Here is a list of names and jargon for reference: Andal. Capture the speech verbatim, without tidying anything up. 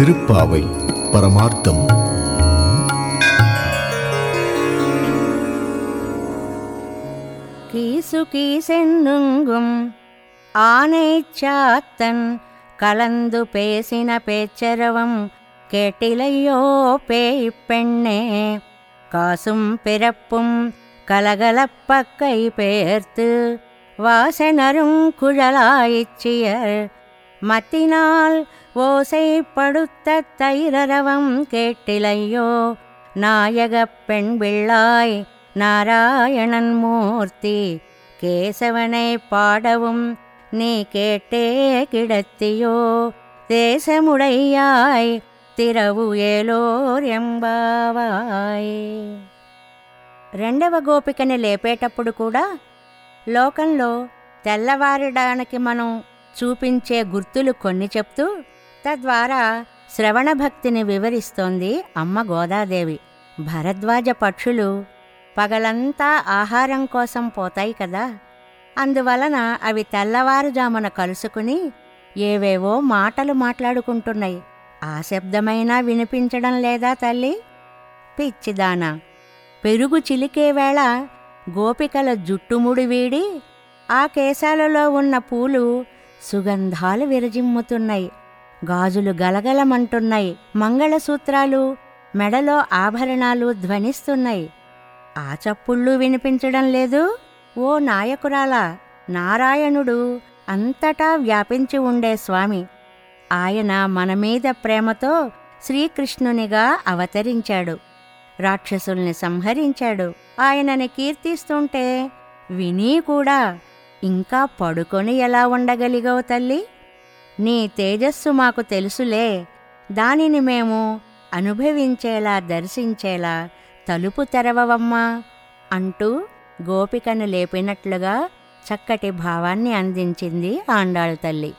திருப்பாவை பரமார்த்தம். கீசுகீ சென்னுங்கும் ஆனை சாத்தன் கலந்து பேசின பேச்சரவம் கேட்டிலையோ பேய் பெண்ணே. காசும் பிறப்பும் கலகலப்பக்கை பேர்த்து வாசனரும் குழலாயிச்சியர் மத்தினால் ஓசைப்படுத்த தைரரவம் கேட்டிலையோ நாயகப் பெண் பிள்ளாய் நாராயணன் மூர்த்தி கேசவனை பாடவும் நீ கேட்டே கிடத்தியோ தேசமுடையாய் திரவு ஏலோர் எம்பாவாய். రెండవ గోపికని లేపేటప్పుడు కూడా లోకంలో తెల్లవారడానికి మనం చూపించే గుర్తులు కొన్ని చెప్తూ తద్వారా శ్రవణ భక్తిని వివరిస్తోంది అమ్మ గోదాదేవి. భరద్వాజ పక్షులు పగలంతా ఆహారం కోసం పోతాయి కదా, అందువలన అవి తెల్లవారుజామున కలుసుకుని ఏవేవో మాటలు మాట్లాడుకుంటున్నాయి. ఆ శబ్దమైనా వినిపించడం లేదా తల్లి? పిచ్చిదానా, పెరుగు చిలికేవేళ గోపికల జుట్టుముడి వీడి ఆ కేశాలలో ఉన్న పూలు సుగంధాలు విరజిమ్ముతున్నాయి, గాజులు గలగలమంటున్నాయి, మంగళసూత్రాలు మెడలో ఆభరణాలు ధ్వనిస్తున్నాయి. ఆ చప్పుళ్ళు వినిపించడం లేదు? ఓ నాయకురాలా, నారాయణుడు అంతటా వ్యాపించి ఉండే స్వామి. ఆయన మనమీద ప్రేమతో శ్రీకృష్ణునిగా అవతరించాడు, రాక్షసుల్ని సంహరించాడు. ఆయనని కీర్తిస్తుంటే వినీ కూడా ఇంకా పడుకొని ఎలా ఉండగలిగావు తల్లి? నీ తేజస్సు మాకు తెలుసులే, దానిని మేము అనుభవించేలా దర్శించేలా తలుపు తెరవవమ్మా అంటూ గోపికను లేపినట్లుగా చక్కటి భావాన్ని అందించింది ఆండాళ్ తల్లి.